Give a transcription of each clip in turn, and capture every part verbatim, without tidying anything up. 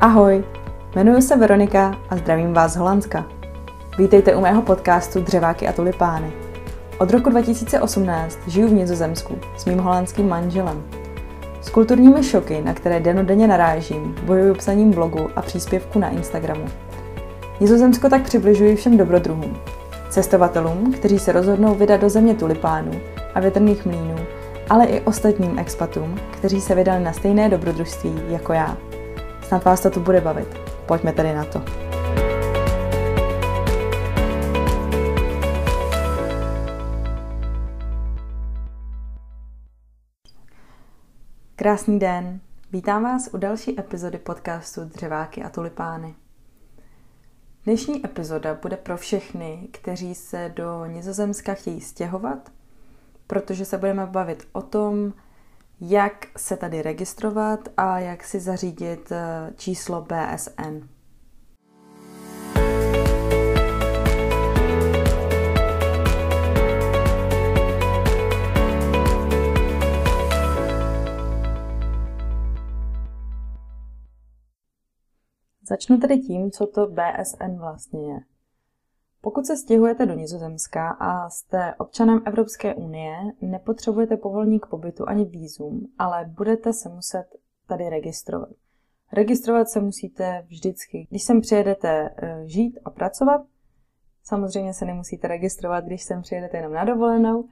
Ahoj, jmenuji se Veronika a zdravím vás z Holandska. Vítejte u mého podcastu Dřeváky a tulipány. Od roku dva tisíce osmnáct žiju v Nizozemsku s mým holandským manželem. S kulturními šoky, na které dennodenně narážím, bojuju psaním blogu a příspěvku na Instagramu. Nizozemsko tak přibližuji všem dobrodruhům. Cestovatelům, kteří se rozhodnou vydat do země tulipánů a větrných mlýnů, ale i ostatním expatům, kteří se vydali na stejné dobrodružství jako já. Snad vás to tu bude bavit. Pojďme tedy na to. Krásný den. Vítám vás u další epizody podcastu Dřeváky a tulipány. Dnešní epizoda bude pro všechny, kteří se do Nizozemska chtějí stěhovat, protože se budeme bavit o tom, jak se tady registrovat a jak si zařídit číslo bé es en. Začnu tedy tím, co to bé es en vlastně je. Pokud se stěhujete do Nizozemska a jste občanem Evropské unie, nepotřebujete povolení k pobytu ani vízum, ale budete se muset tady registrovat. Registrovat se musíte vždycky. Když sem přijedete žít a pracovat, samozřejmě se nemusíte registrovat, když sem přijedete jenom na dovolenou,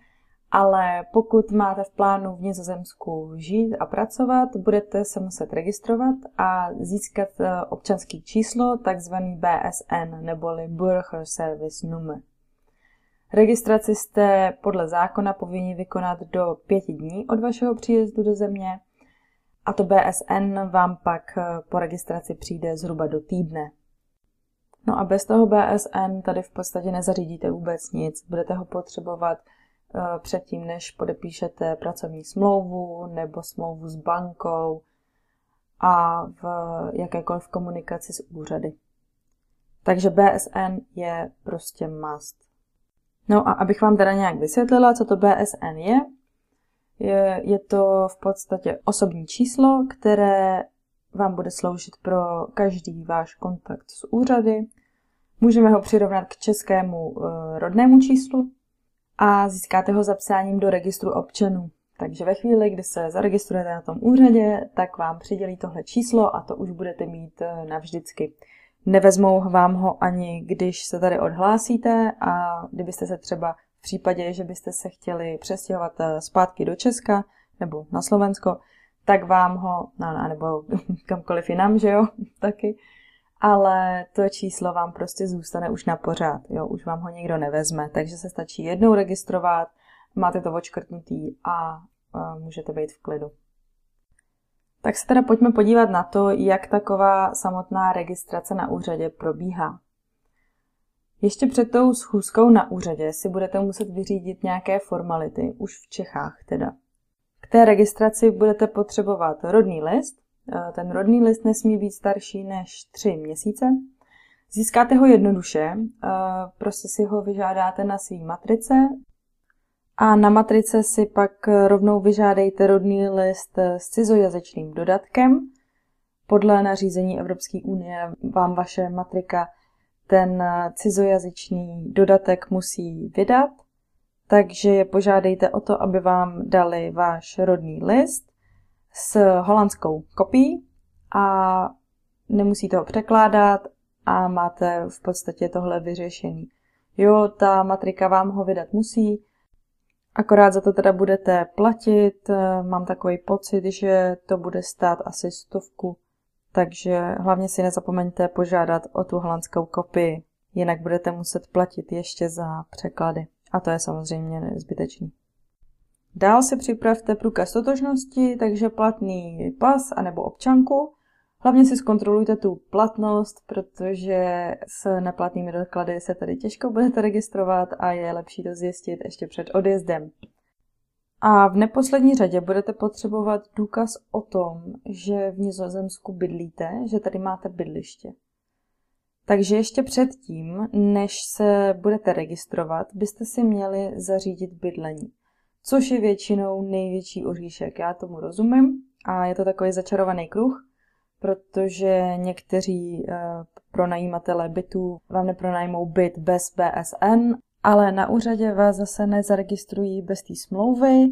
ale pokud máte v plánu v Nizozemsku žít a pracovat, budete se muset registrovat a získat občanské číslo, takzvaný bé es en, neboli Burger Service Nummer. Registraci jste podle zákona povinni vykonat do pěti dní od vašeho příjezdu do země a to bé es en vám pak po registraci přijde zhruba do týdne. No a bez toho bé es en tady v podstatě nezařídíte vůbec nic, budete ho potřebovat předtím, než podepíšete pracovní smlouvu nebo smlouvu s bankou a v jakékoliv komunikaci s úřady. Takže bé es en je prostě must. No a abych vám teda nějak vysvětlila, co to bé es en je, je, je to v podstatě osobní číslo, které vám bude sloužit pro každý váš kontakt s úřady. Můžeme ho přirovnat k českému rodnému číslu, a získáte ho zapsáním do registru občanů. Takže ve chvíli, kdy se zaregistrujete na tom úřadě, tak vám přidělí tohle číslo a to už budete mít navždycky. Nevezmou vám ho ani, když se tady odhlásíte a kdybyste se třeba v případě, že byste se chtěli přestěhovat zpátky do Česka nebo na Slovensko, tak vám ho, no, nebo kamkoliv jinam, že jo, taky, ale to číslo vám prostě zůstane už na pořád, jo, už vám ho nikdo nevezme, takže se stačí jednou registrovat, máte to odškrtnutý a uh, můžete být v klidu. Tak se teda pojďme podívat na to, jak taková samotná registrace na úřadě probíhá. Ještě před tou schůzkou na úřadě si budete muset vyřídit nějaké formality, už v Čechách teda. K té registraci budete potřebovat rodný list. Ten rodný list nesmí být starší než tři měsíce. Získáte ho jednoduše, prostě si ho vyžádáte na své matrice a na matrice si pak rovnou vyžádejte rodný list s cizojazyčným dodatkem. Podle nařízení Evropské unie vám vaše matrika ten cizojazyčný dodatek musí vydat, takže je požádejte o to, aby vám dali váš rodný list s holandskou kopií a nemusíte ho překládat a máte v podstatě tohle vyřešený. Jo, ta matrika vám ho vydat musí, akorát za to teda budete platit, mám takový pocit, že to bude stát asi stovku, takže hlavně si nezapomeňte požádat o tu holandskou kopii, jinak budete muset platit ještě za překlady a to je samozřejmě zbytečný. Dál si připravte průkaz totožnosti, takže platný pas anebo občanku. Hlavně si zkontrolujte tu platnost, protože s neplatnými doklady se tady těžko budete registrovat a je lepší to zjistit ještě před odjezdem. A v neposlední řadě budete potřebovat důkaz o tom, že v Nizozemsku bydlíte, že tady máte bydliště. Takže ještě předtím, než se budete registrovat, byste si měli zařídit bydlení. Což je většinou největší oříšek. Já tomu rozumím a je to takový začarovaný kruh, protože někteří pronajímatelé bytů vám nepronajmou byt bez bé es en, ale na úřadě vás zase nezaregistrují bez té smlouvy,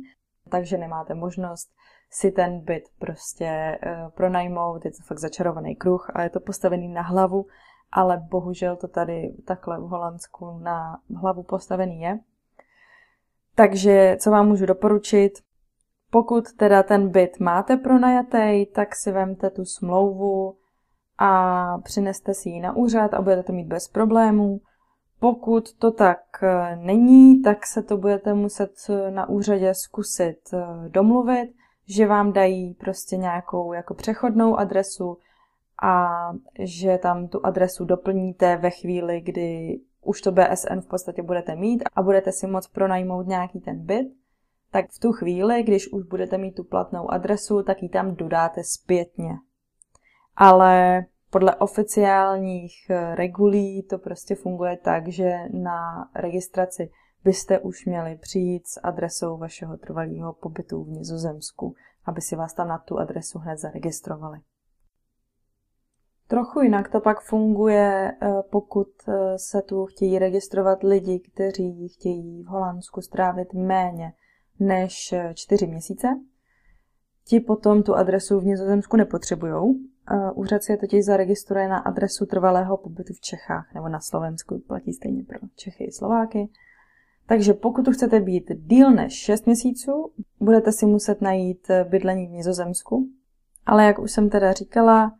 takže nemáte možnost si ten byt prostě pronajmout. Je to fakt začarovaný kruh a je to postavený na hlavu, ale bohužel to tady takhle v Holandsku na hlavu postavený je. Takže co vám můžu doporučit? Pokud teda ten byt máte pronajatý, tak si vemte tu smlouvu a přineste si ji na úřad a budete to mít bez problémů. Pokud to tak není, tak se to budete muset na úřadě zkusit domluvit, že vám dají prostě nějakou jako přechodnou adresu a že tam tu adresu doplníte ve chvíli, kdy už to bé es en v podstatě budete mít a budete si moct pronajmout nějaký ten byt, tak v tu chvíli, když už budete mít tu platnou adresu, tak ji tam dodáte zpětně. Ale podle oficiálních regulí to prostě funguje tak, že na registraci byste už měli přijít s adresou vašeho trvalého pobytu v Nizozemsku, aby si vás tam na tu adresu hned zaregistrovali. Trochu jinak to pak funguje, pokud se tu chtějí registrovat lidi, kteří chtějí v Holandsku strávit méně než čtyři měsíce. Ti potom tu adresu v Nizozemsku nepotřebují. Úřad si je totiž zaregistruje na adresu trvalého pobytu v Čechách, nebo na Slovensku, platí stejně pro Čechy i Slováky. Takže pokud chcete být díl než šest měsíců, budete si muset najít bydlení v Nizozemsku. Ale jak už jsem teda říkala,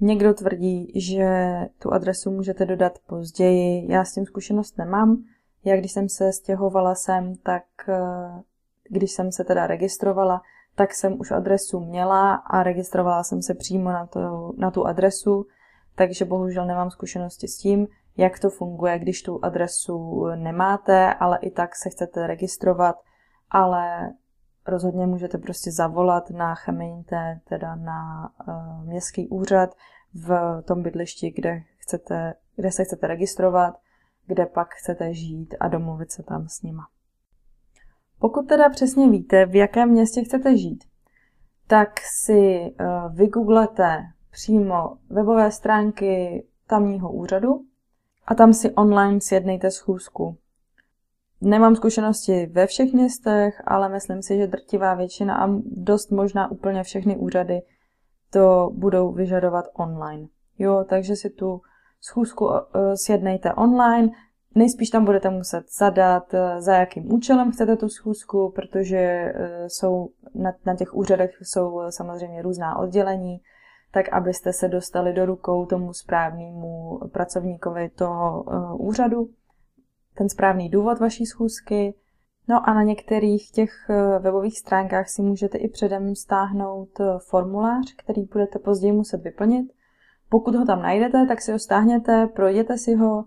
někdo tvrdí, že tu adresu můžete dodat později. Já s tím zkušenost nemám. Já když jsem se stěhovala sem, tak když jsem se teda registrovala, tak jsem už adresu měla a registrovala jsem se přímo na, to, na tu adresu, takže bohužel nemám zkušenosti s tím, jak to funguje, když tu adresu nemáte, ale i tak se chcete registrovat, ale rozhodně můžete prostě zavolat na cheminte, teda na uh, městský úřad v tom bydlišti, kde, chcete, kde se chcete registrovat, kde pak chcete žít a domluvit se tam s nima. Pokud teda přesně víte, v jakém městě chcete žít, tak si vygooglete přímo webové stránky tamního úřadu a tam si online sjednejte schůzku. Nemám zkušenosti ve všech městech, ale myslím si, že drtivá většina a dost možná úplně všechny úřady to budou vyžadovat online. Jo, takže si tu schůzku sjednejte online. Nejspíš tam budete muset zadat, za jakým účelem chcete tu schůzku, protože jsou, na těch úřadech jsou samozřejmě různá oddělení, tak abyste se dostali do rukou tomu správnému pracovníkovi toho úřadu, ten správný důvod vaší schůzky. No a na některých těch webových stránkách si můžete i předem stáhnout formulář, který budete později muset vyplnit. Pokud ho tam najdete, tak si ho stáhněte, projděte si ho.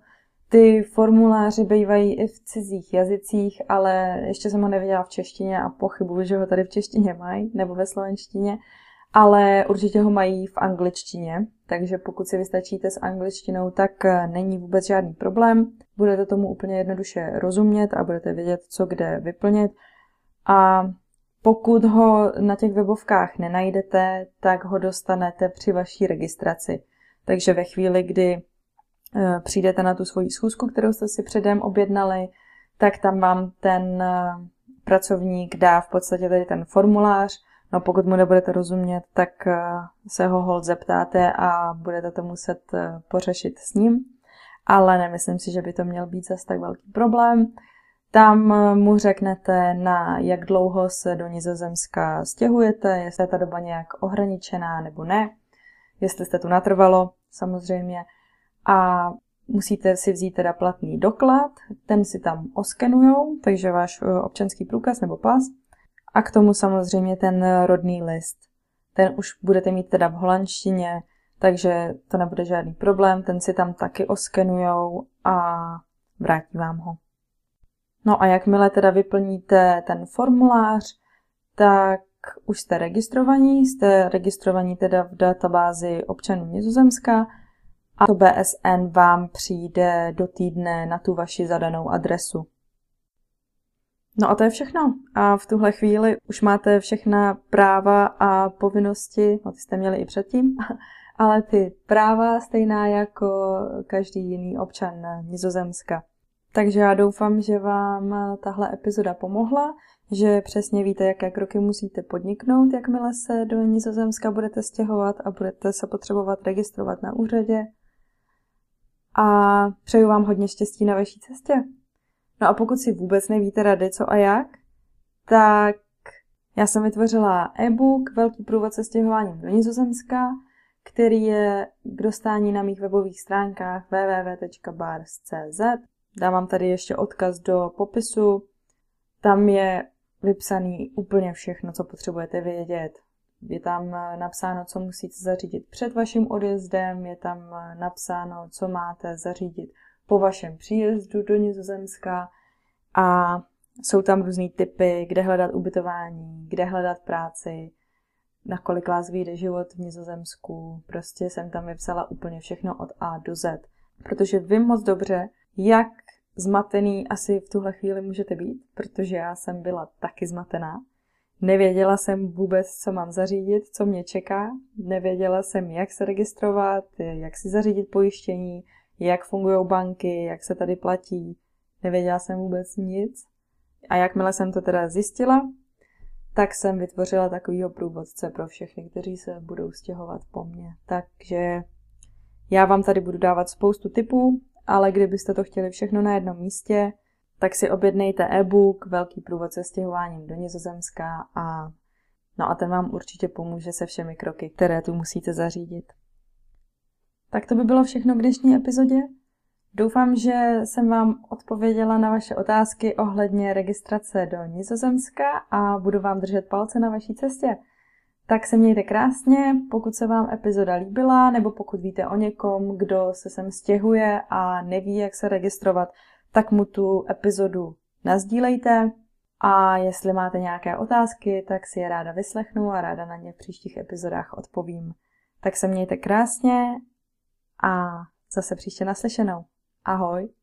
Ty formuláři bývají i v cizích jazycích, ale ještě jsem ho neviděla v češtině a pochybuji, že ho tady v češtině mají, nebo ve slovenštině, ale určitě ho mají v angličtině, takže pokud si vystačíte s angličtinou, tak není vůbec žádný problém. Budete tomu úplně jednoduše rozumět a budete vědět, co kde vyplnit. A pokud ho na těch webovkách nenajdete, tak ho dostanete při vaší registraci. Takže ve chvíli, kdy přijdete na tu svoji schůzku, kterou jste si předem objednali, tak tam vám ten pracovník dá v podstatě tady ten formulář. No pokud mu nebudete rozumět, tak se ho holt zeptáte a budete to muset pořešit s ním. Ale nemyslím si, že by to měl být zas tak velký problém. Tam mu řeknete, na jak dlouho se do Nizozemska stěhujete, jestli je ta doba nějak ohraničená nebo ne, jestli jste tu natrvalo samozřejmě. A musíte si vzít teda platný doklad, ten si tam oskenujou, takže váš občanský průkaz nebo pas. A k tomu samozřejmě ten rodný list. Ten už budete mít teda v holandštině, takže to nebude žádný problém, ten si tam taky oskenujou a vrátí vám ho. No a jakmile teda vyplníte ten formulář, tak už jste registrovaní, jste registrovaní teda v databázi občanů Nizozemska, a to bé es en vám přijde do týdne na tu vaši zadanou adresu. No a to je všechno. A v tuhle chvíli už máte všechna práva a povinnosti, no ty jste měli i předtím, ale ty práva stejná jako každý jiný občan Nizozemska. Takže já doufám, že vám tahle epizoda pomohla, že přesně víte, jaké kroky musíte podniknout, jakmile se do Nizozemska budete stěhovat a budete se potřebovat registrovat na úřadě. A přeju vám hodně štěstí na vaší cestě. No a pokud si vůbec nevíte rady, co a jak, tak já jsem vytvořila e-book Velký průvodce stěhováním do Nizozemska, který je k dostání na mých webových stránkách w w w tečka bars tečka c z. Dám vám tady ještě odkaz do popisu. Tam je vypsaný úplně všechno, co potřebujete vědět. Je tam napsáno, co musíte zařídit před vaším odjezdem, je tam napsáno, co máte zařídit po vašem příjezdu do Nizozemska a jsou tam různý tipy, kde hledat ubytování, kde hledat práci, nakolik vás vyjde život v Nizozemsku. Prostě jsem tam vypsala úplně všechno od A do Z, protože vím moc dobře, jak zmatený asi v tuhle chvíli můžete být, protože já jsem byla taky zmatená. Nevěděla jsem vůbec, co mám zařídit, co mě čeká. Nevěděla jsem, jak se registrovat, jak si zařídit pojištění, jak fungují banky, jak se tady platí. Nevěděla jsem vůbec nic. A jakmile jsem to teda zjistila, tak jsem vytvořila takovýho průvodce pro všechny, kteří se budou stěhovat po mně. Takže já vám tady budu dávat spoustu tipů, ale kdybyste to chtěli všechno na jednom místě, tak si objednejte e-book Velký průvodce stěhováním do Nizozemska a, no a ten vám určitě pomůže se všemi kroky, které tu musíte zařídit. Tak to by bylo všechno v dnešní epizodě. Doufám, že jsem vám odpověděla na vaše otázky ohledně registrace do Nizozemska a budu vám držet palce na vaší cestě. Tak se mějte krásně, pokud se vám epizoda líbila, nebo pokud víte o někom, kdo se sem stěhuje a neví, jak se registrovat, tak mu tu epizodu nasdílejte. A jestli máte nějaké otázky, tak si je ráda vyslechnu a ráda na ně v příštích epizodách odpovím. Tak se mějte krásně a zase příště naslyšenou. Ahoj!